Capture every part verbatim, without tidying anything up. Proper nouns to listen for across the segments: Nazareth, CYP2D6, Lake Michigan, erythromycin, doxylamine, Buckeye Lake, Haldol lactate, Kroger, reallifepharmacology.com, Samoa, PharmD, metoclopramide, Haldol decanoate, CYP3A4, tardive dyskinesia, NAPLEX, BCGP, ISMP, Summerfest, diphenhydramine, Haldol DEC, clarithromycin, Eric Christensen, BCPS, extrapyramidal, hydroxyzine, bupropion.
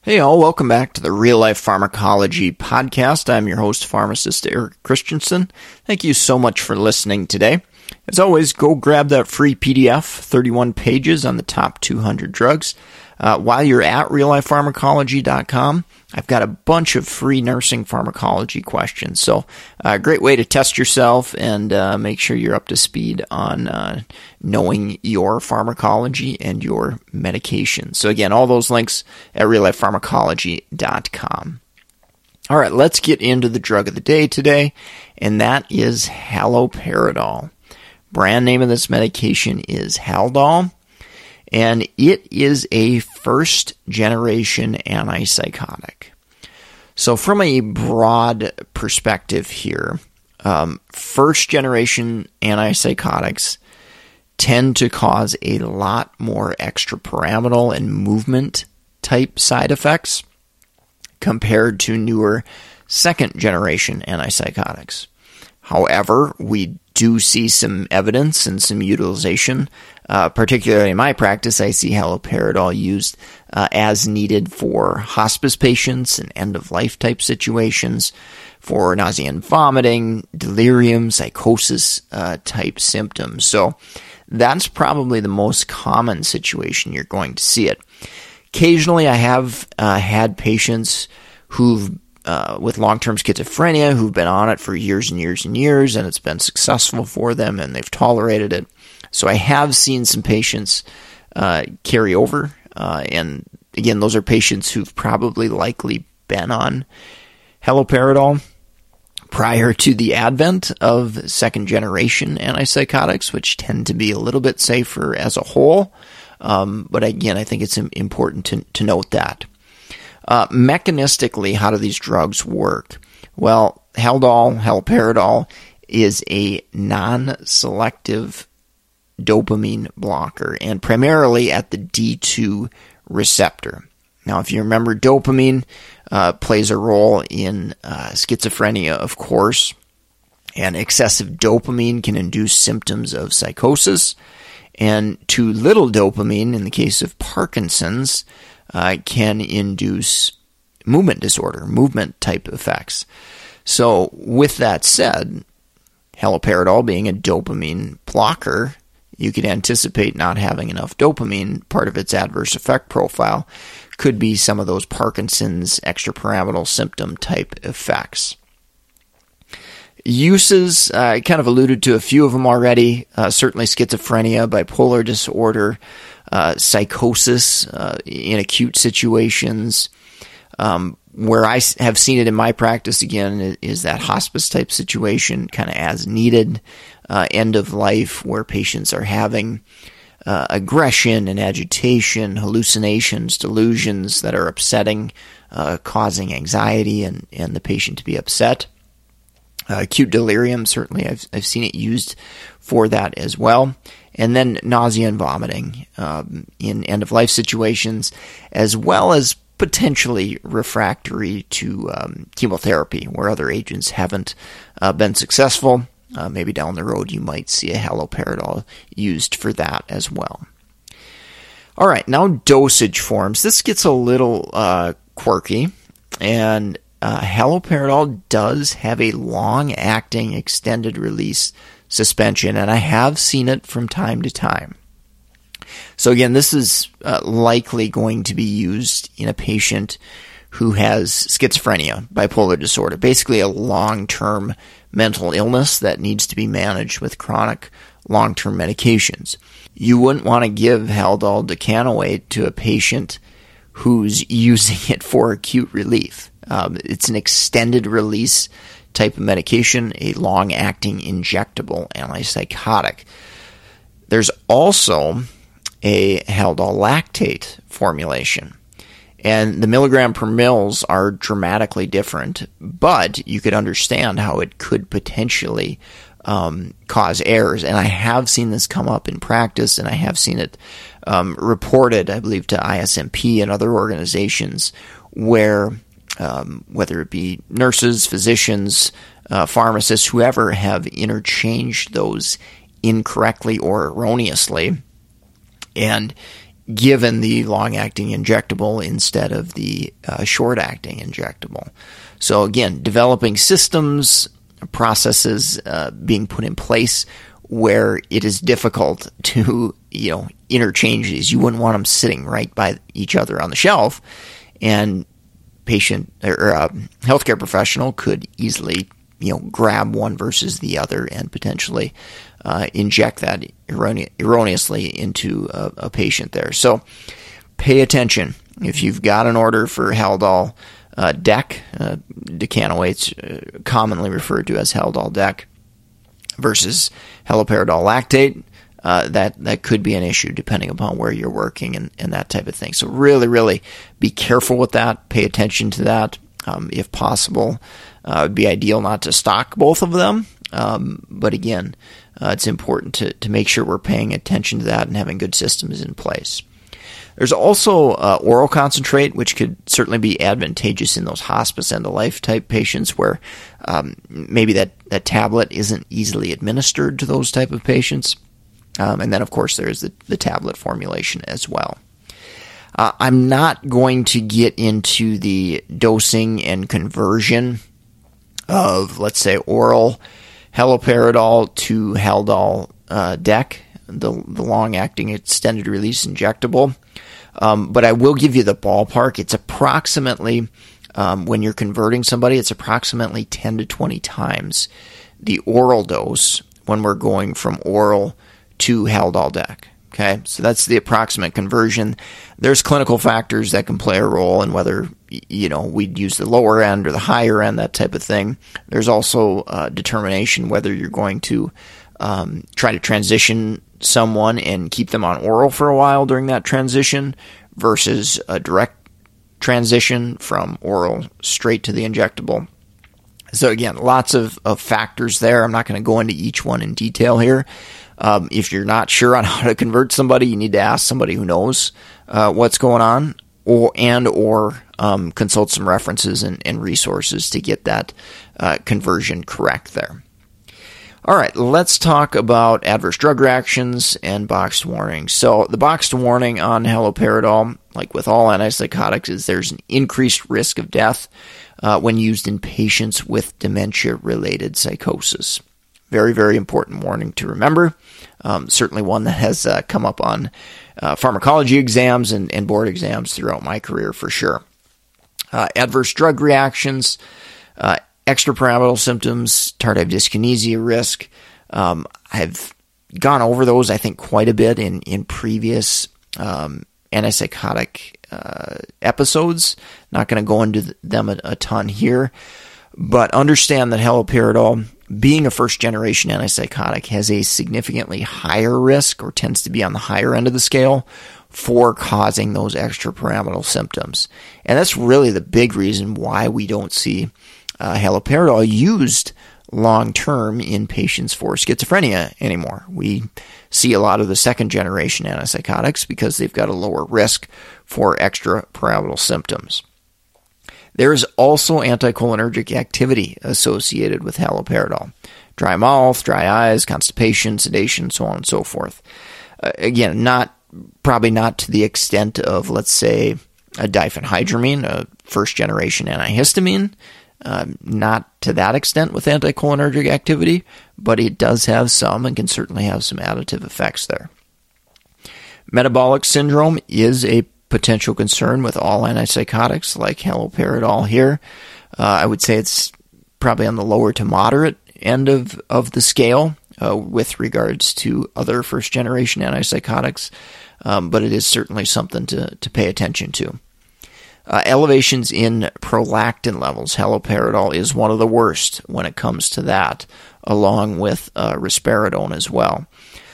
Hey all, welcome back to the Real Life Pharmacology Podcast. I'm your host, pharmacist Eric Christensen. Thank you so much for listening today. As always, go grab that free P D F, thirty-one pages on the top two hundred drugs. Uh, while you're at real life pharmacology dot com, I've got a bunch of free nursing pharmacology questions. So a uh, great way to test yourself and uh, make sure you're up to speed on uh, knowing your pharmacology and your medication. So again, all those links at real life pharmacology dot com. All right, let's get into the drug of the day today, and that is haloperidol. Brand name of this medication is Haldol, and it is a first-generation antipsychotic. So from a broad perspective here, um, first-generation antipsychotics tend to cause a lot more extrapyramidal and movement-type side effects compared to newer second-generation antipsychotics. However, we do see some evidence and some utilization. Uh, particularly in my practice, I see haloperidol used uh, as needed for hospice patients and end-of-life type situations, for nausea and vomiting, delirium, psychosis uh, type symptoms. So that's probably the most common situation you're going to see it. Occasionally, I have uh, had patients who've Uh, with long-term schizophrenia who've been on it for years and years and years, and it's been successful for them and they've tolerated it. So I have seen some patients uh, carry over. Uh, and again, those are patients who've probably likely been on haloperidol prior to the advent of second-generation antipsychotics, which tend to be a little bit safer as a whole. Um, but again, I think it's important to, to note that. Uh, mechanistically, how do these drugs work? Well, Haldol, haloperidol, is a non-selective dopamine blocker, and primarily at the D two receptor. Now, if you remember, dopamine uh, plays a role in uh, schizophrenia, of course, and excessive dopamine can induce symptoms of psychosis, and too little dopamine, in the case of Parkinson's, Uh, can induce movement disorder, movement type effects. So with that said, haloperidol being a dopamine blocker, you could anticipate not having enough dopamine. Part of its adverse effect profile could be some of those Parkinson's extrapyramidal symptom type effects. Uses, uh, I kind of alluded to a few of them already, uh, certainly schizophrenia, bipolar disorder, Uh, psychosis uh, in acute situations. Um, where I have seen it in my practice, again, is that hospice type situation, kind of as needed, uh, end of life, where patients are having uh, aggression and agitation, hallucinations, delusions that are upsetting, uh, causing anxiety and, and the patient to be upset. Uh, acute delirium, certainly I've I've seen it used for that as well. And then nausea and vomiting um, in end-of-life situations, as well as potentially refractory to um, chemotherapy, where other agents haven't uh, been successful. Uh, maybe down the road you might see a haloperidol used for that as well. All right, now dosage forms. This gets a little uh, quirky, and Uh, haloperidol does have a long-acting extended-release suspension, and I have seen it from time to time. So again, this is uh, likely going to be used in a patient who has schizophrenia, bipolar disorder, basically a long-term mental illness that needs to be managed with chronic long-term medications. You wouldn't want to give Haldol decanoate to a patient who's using it for acute relief. Um, it's an extended release type of medication, a long-acting injectable antipsychotic. There's also a Haldol lactate formulation, And the milligram per mils are dramatically different, but you could understand how it could potentially um, cause errors. And I have seen this come up in practice, and I have seen it um, reported, I believe, to I S M P and other organizations where, um, whether it be nurses, physicians, uh, pharmacists, whoever, have interchanged those incorrectly or erroneously. And given the long-acting injectable instead of the uh, short-acting injectable. So again, developing systems, processes uh, being put in place where it is difficult to, you know, interchange these. You wouldn't want them sitting right by each other on the shelf, and patient or uh, healthcare professional could easily, you know, grab one versus the other and potentially uh, inject that errone- erroneously into a, a patient there. So pay attention. If you've got an order for Haldol uh, D E C, uh, decanoates, uh, commonly referred to as Haldol D E C, versus haloperidol lactate, uh, that, that could be an issue depending upon where you're working and, and that type of thing. So really, really be careful with that. Pay attention to that. Um, if possible, uh, it would be ideal not to stock both of them. Um, but again, uh, it's important to, to make sure we're paying attention to that and having good systems in place. There's also uh, oral concentrate, which could certainly be advantageous in those hospice end-of-life type patients where um, maybe that, that tablet isn't easily administered to those type of patients. Um, and then, of course, there's the, the tablet formulation as well. Uh, I'm not going to get into the dosing and conversion of, let's say, oral haloperidol to Haldol uh, D E C, the, the long-acting extended-release injectable. Um, but I will give you the ballpark. It's approximately, um, when you're converting somebody, it's approximately ten to twenty times the oral dose when we're going from oral to Haldol D E C. Okay, so that's the approximate conversion. There's clinical factors that can play a role in whether, you know, we'd use the lower end or the higher end, that type of thing. There's also uh, determination whether you're going to um, try to transition someone and keep them on oral for a while during that transition versus a direct transition from oral straight to the injectable. So again, lots of, of factors there. I'm not going to go into each one in detail here. Um, if you're not sure on how to convert somebody, you need to ask somebody who knows uh, what's going on, or and or um, consult some references and, and resources to get that uh, conversion correct there. All right, let's talk about adverse drug reactions and boxed warnings. So the boxed warning on haloperidol, like with all antipsychotics, is there's an increased risk of death uh, when used in patients with dementia-related psychosis. Very, very important warning to remember. Um, certainly one that has uh, come up on uh, pharmacology exams and, and board exams throughout my career for sure. Uh, adverse drug reactions, uh, extrapyramidal symptoms, tardive dyskinesia risk. Um, I've gone over those, I think, quite a bit in, in previous um, antipsychotic uh, episodes. Not going to go into them a, a ton here, but understand that haloperidol, being a first-generation antipsychotic, has a significantly higher risk, or tends to be on the higher end of the scale, for causing those extrapyramidal symptoms. And that's really the big reason why we don't see uh, haloperidol used long-term in patients for schizophrenia anymore. We see a lot of the second-generation antipsychotics because they've got a lower risk for extrapyramidal symptoms. There is also anticholinergic activity associated with haloperidol. Dry mouth, dry eyes, constipation, sedation, so on and so forth. Uh, again, not probably not to the extent of, let's say, a diphenhydramine, a first-generation antihistamine. Um, not to that extent with anticholinergic activity, but it does have some and can certainly have some additive effects there. Metabolic syndrome is a potential concern with all antipsychotics like haloperidol here. Uh, I would say it's probably on the lower to moderate end of, of the scale uh, with regards to other first-generation antipsychotics, um, but it is certainly something to, to pay attention to. Uh, elevations in prolactin levels. Haloperidol is one of the worst when it comes to that, along with uh, risperidone as well.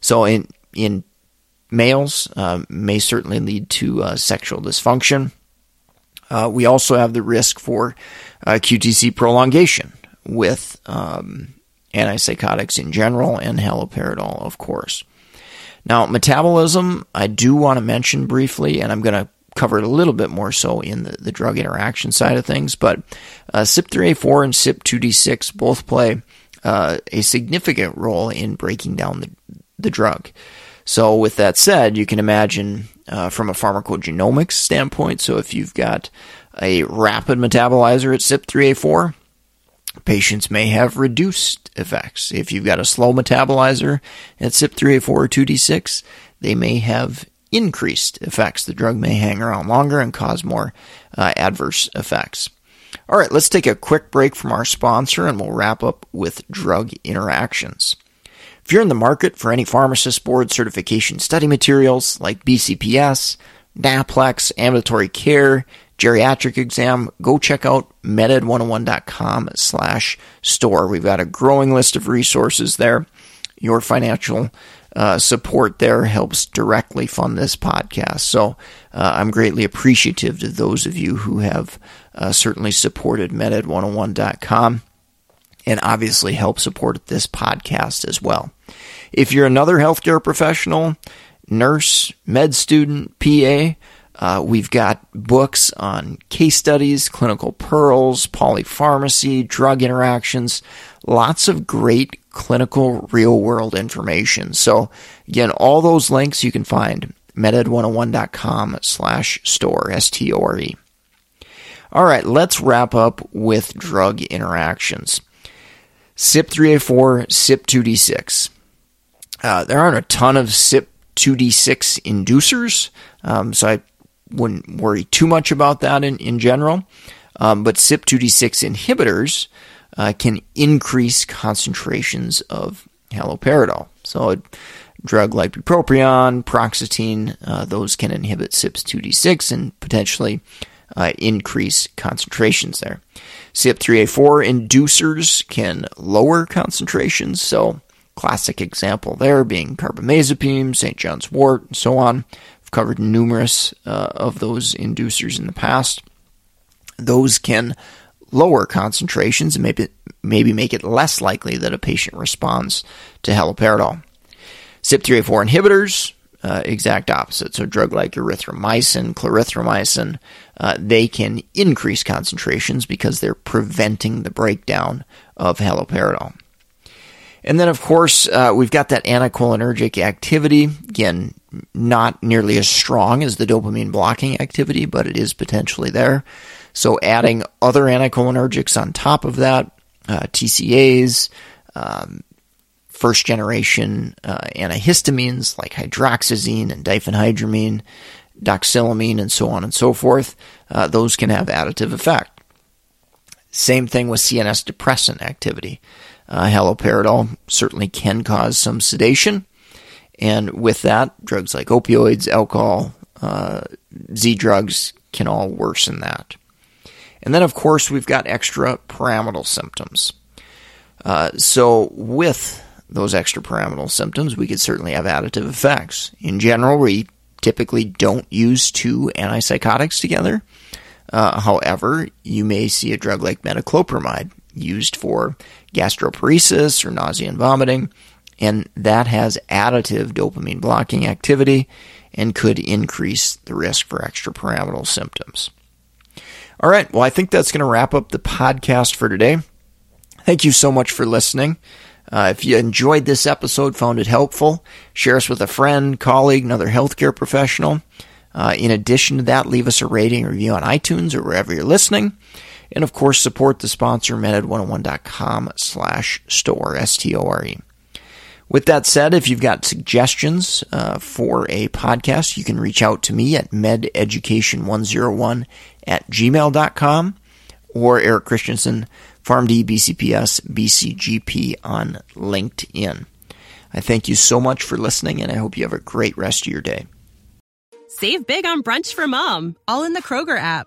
So in in Males uh, may certainly lead to uh, sexual dysfunction, Uh, we also have the risk for uh, Q T C prolongation with um, antipsychotics in general and haloperidol, of course. Now, metabolism, I do want to mention briefly, and I'm going to cover it a little bit more so in the, the drug interaction side of things, but uh, C Y P three A four and C Y P two D six both play uh, a significant role in breaking down the, the drug. So with that said, you can imagine uh, from a pharmacogenomics standpoint, so if you've got a rapid metabolizer at C Y P three A four, patients may have reduced effects. If you've got a slow metabolizer at C Y P three A four or two D six, they may have increased effects. The drug may hang around longer and cause more uh, adverse effects. All right, let's take a quick break from our sponsor and we'll wrap up with drug interactions. If you're in the market for any pharmacist board certification study materials like B C P S, NAPLEX, ambulatory care, geriatric exam, go check out meded one oh one dot com slash store. We've got a growing list of resources there. Your financial uh, support there helps directly fund this podcast. So uh, I'm greatly appreciative to those of you who have uh, certainly supported meded one oh one dot com and obviously help support this podcast as well. If you're another healthcare professional, nurse, med student, P A, Uh, we've got books on case studies, clinical pearls, polypharmacy, drug interactions, lots of great clinical real-world information. So again, all those links you can find meded one oh one dot com slash store, S T O R E. All right, let's wrap up with drug interactions. C Y P three A four, C Y P two D six. Uh, there aren't a ton of C Y P two D six inducers, um, so I wouldn't worry too much about that in, in general, um, but C Y P two D six inhibitors uh, can increase concentrations of haloperidol. So a drug like bupropion, paroxetine, uh, those can inhibit C Y P two D six and potentially uh, increase concentrations there. C Y P three A four inducers can lower concentrations, so classic example there being carbamazepine, Saint John's wort, and so on. Covered numerous uh, of those inducers in the past. Those can lower concentrations and maybe maybe make it less likely that a patient responds to haloperidol. C Y P three A four inhibitors, uh, exact opposite. So a drug like erythromycin, clarithromycin, uh, they can increase concentrations because they're preventing the breakdown of haloperidol. And then, of course, uh, we've got that anticholinergic activity. Again, not nearly as strong as the dopamine blocking activity, but it is potentially there. So adding other anticholinergics on top of that, uh, T C As, um, first-generation uh, antihistamines like hydroxyzine and diphenhydramine, doxylamine, and so on and so forth, uh, those can have additive effect. Same thing with C N S depressant activity. Uh, haloperidol certainly can cause some sedation, and with that, drugs like opioids, alcohol, uh, Z-drugs can all worsen that. And then, of course, we've got extrapyramidal symptoms. Uh, so with those extrapyramidal symptoms, we could certainly have additive effects. In general, we typically don't use two antipsychotics together. Uh, however, you may see a drug like metoclopramide used for gastroparesis or nausea and vomiting, and that has additive dopamine blocking activity and could increase the risk for extrapyramidal symptoms. All right, well, I think that's going to wrap up the podcast for today. Thank you so much for listening. Uh, if you enjoyed this episode, found it helpful, share us with a friend, colleague, another healthcare professional. Uh, in addition to that, leave us a rating or review on iTunes or wherever you're listening. And, of course, support the sponsor, meded one oh one dot com slash store, S T O R E. With that said, if you've got suggestions uh, for a podcast, you can reach out to me at mededucation one oh one at gmail dot com or Eric Christensen, PharmD, B C P S, B C G P on LinkedIn. I thank you so much for listening, and I hope you have a great rest of your day. Save big on brunch for Mom, all in the Kroger app.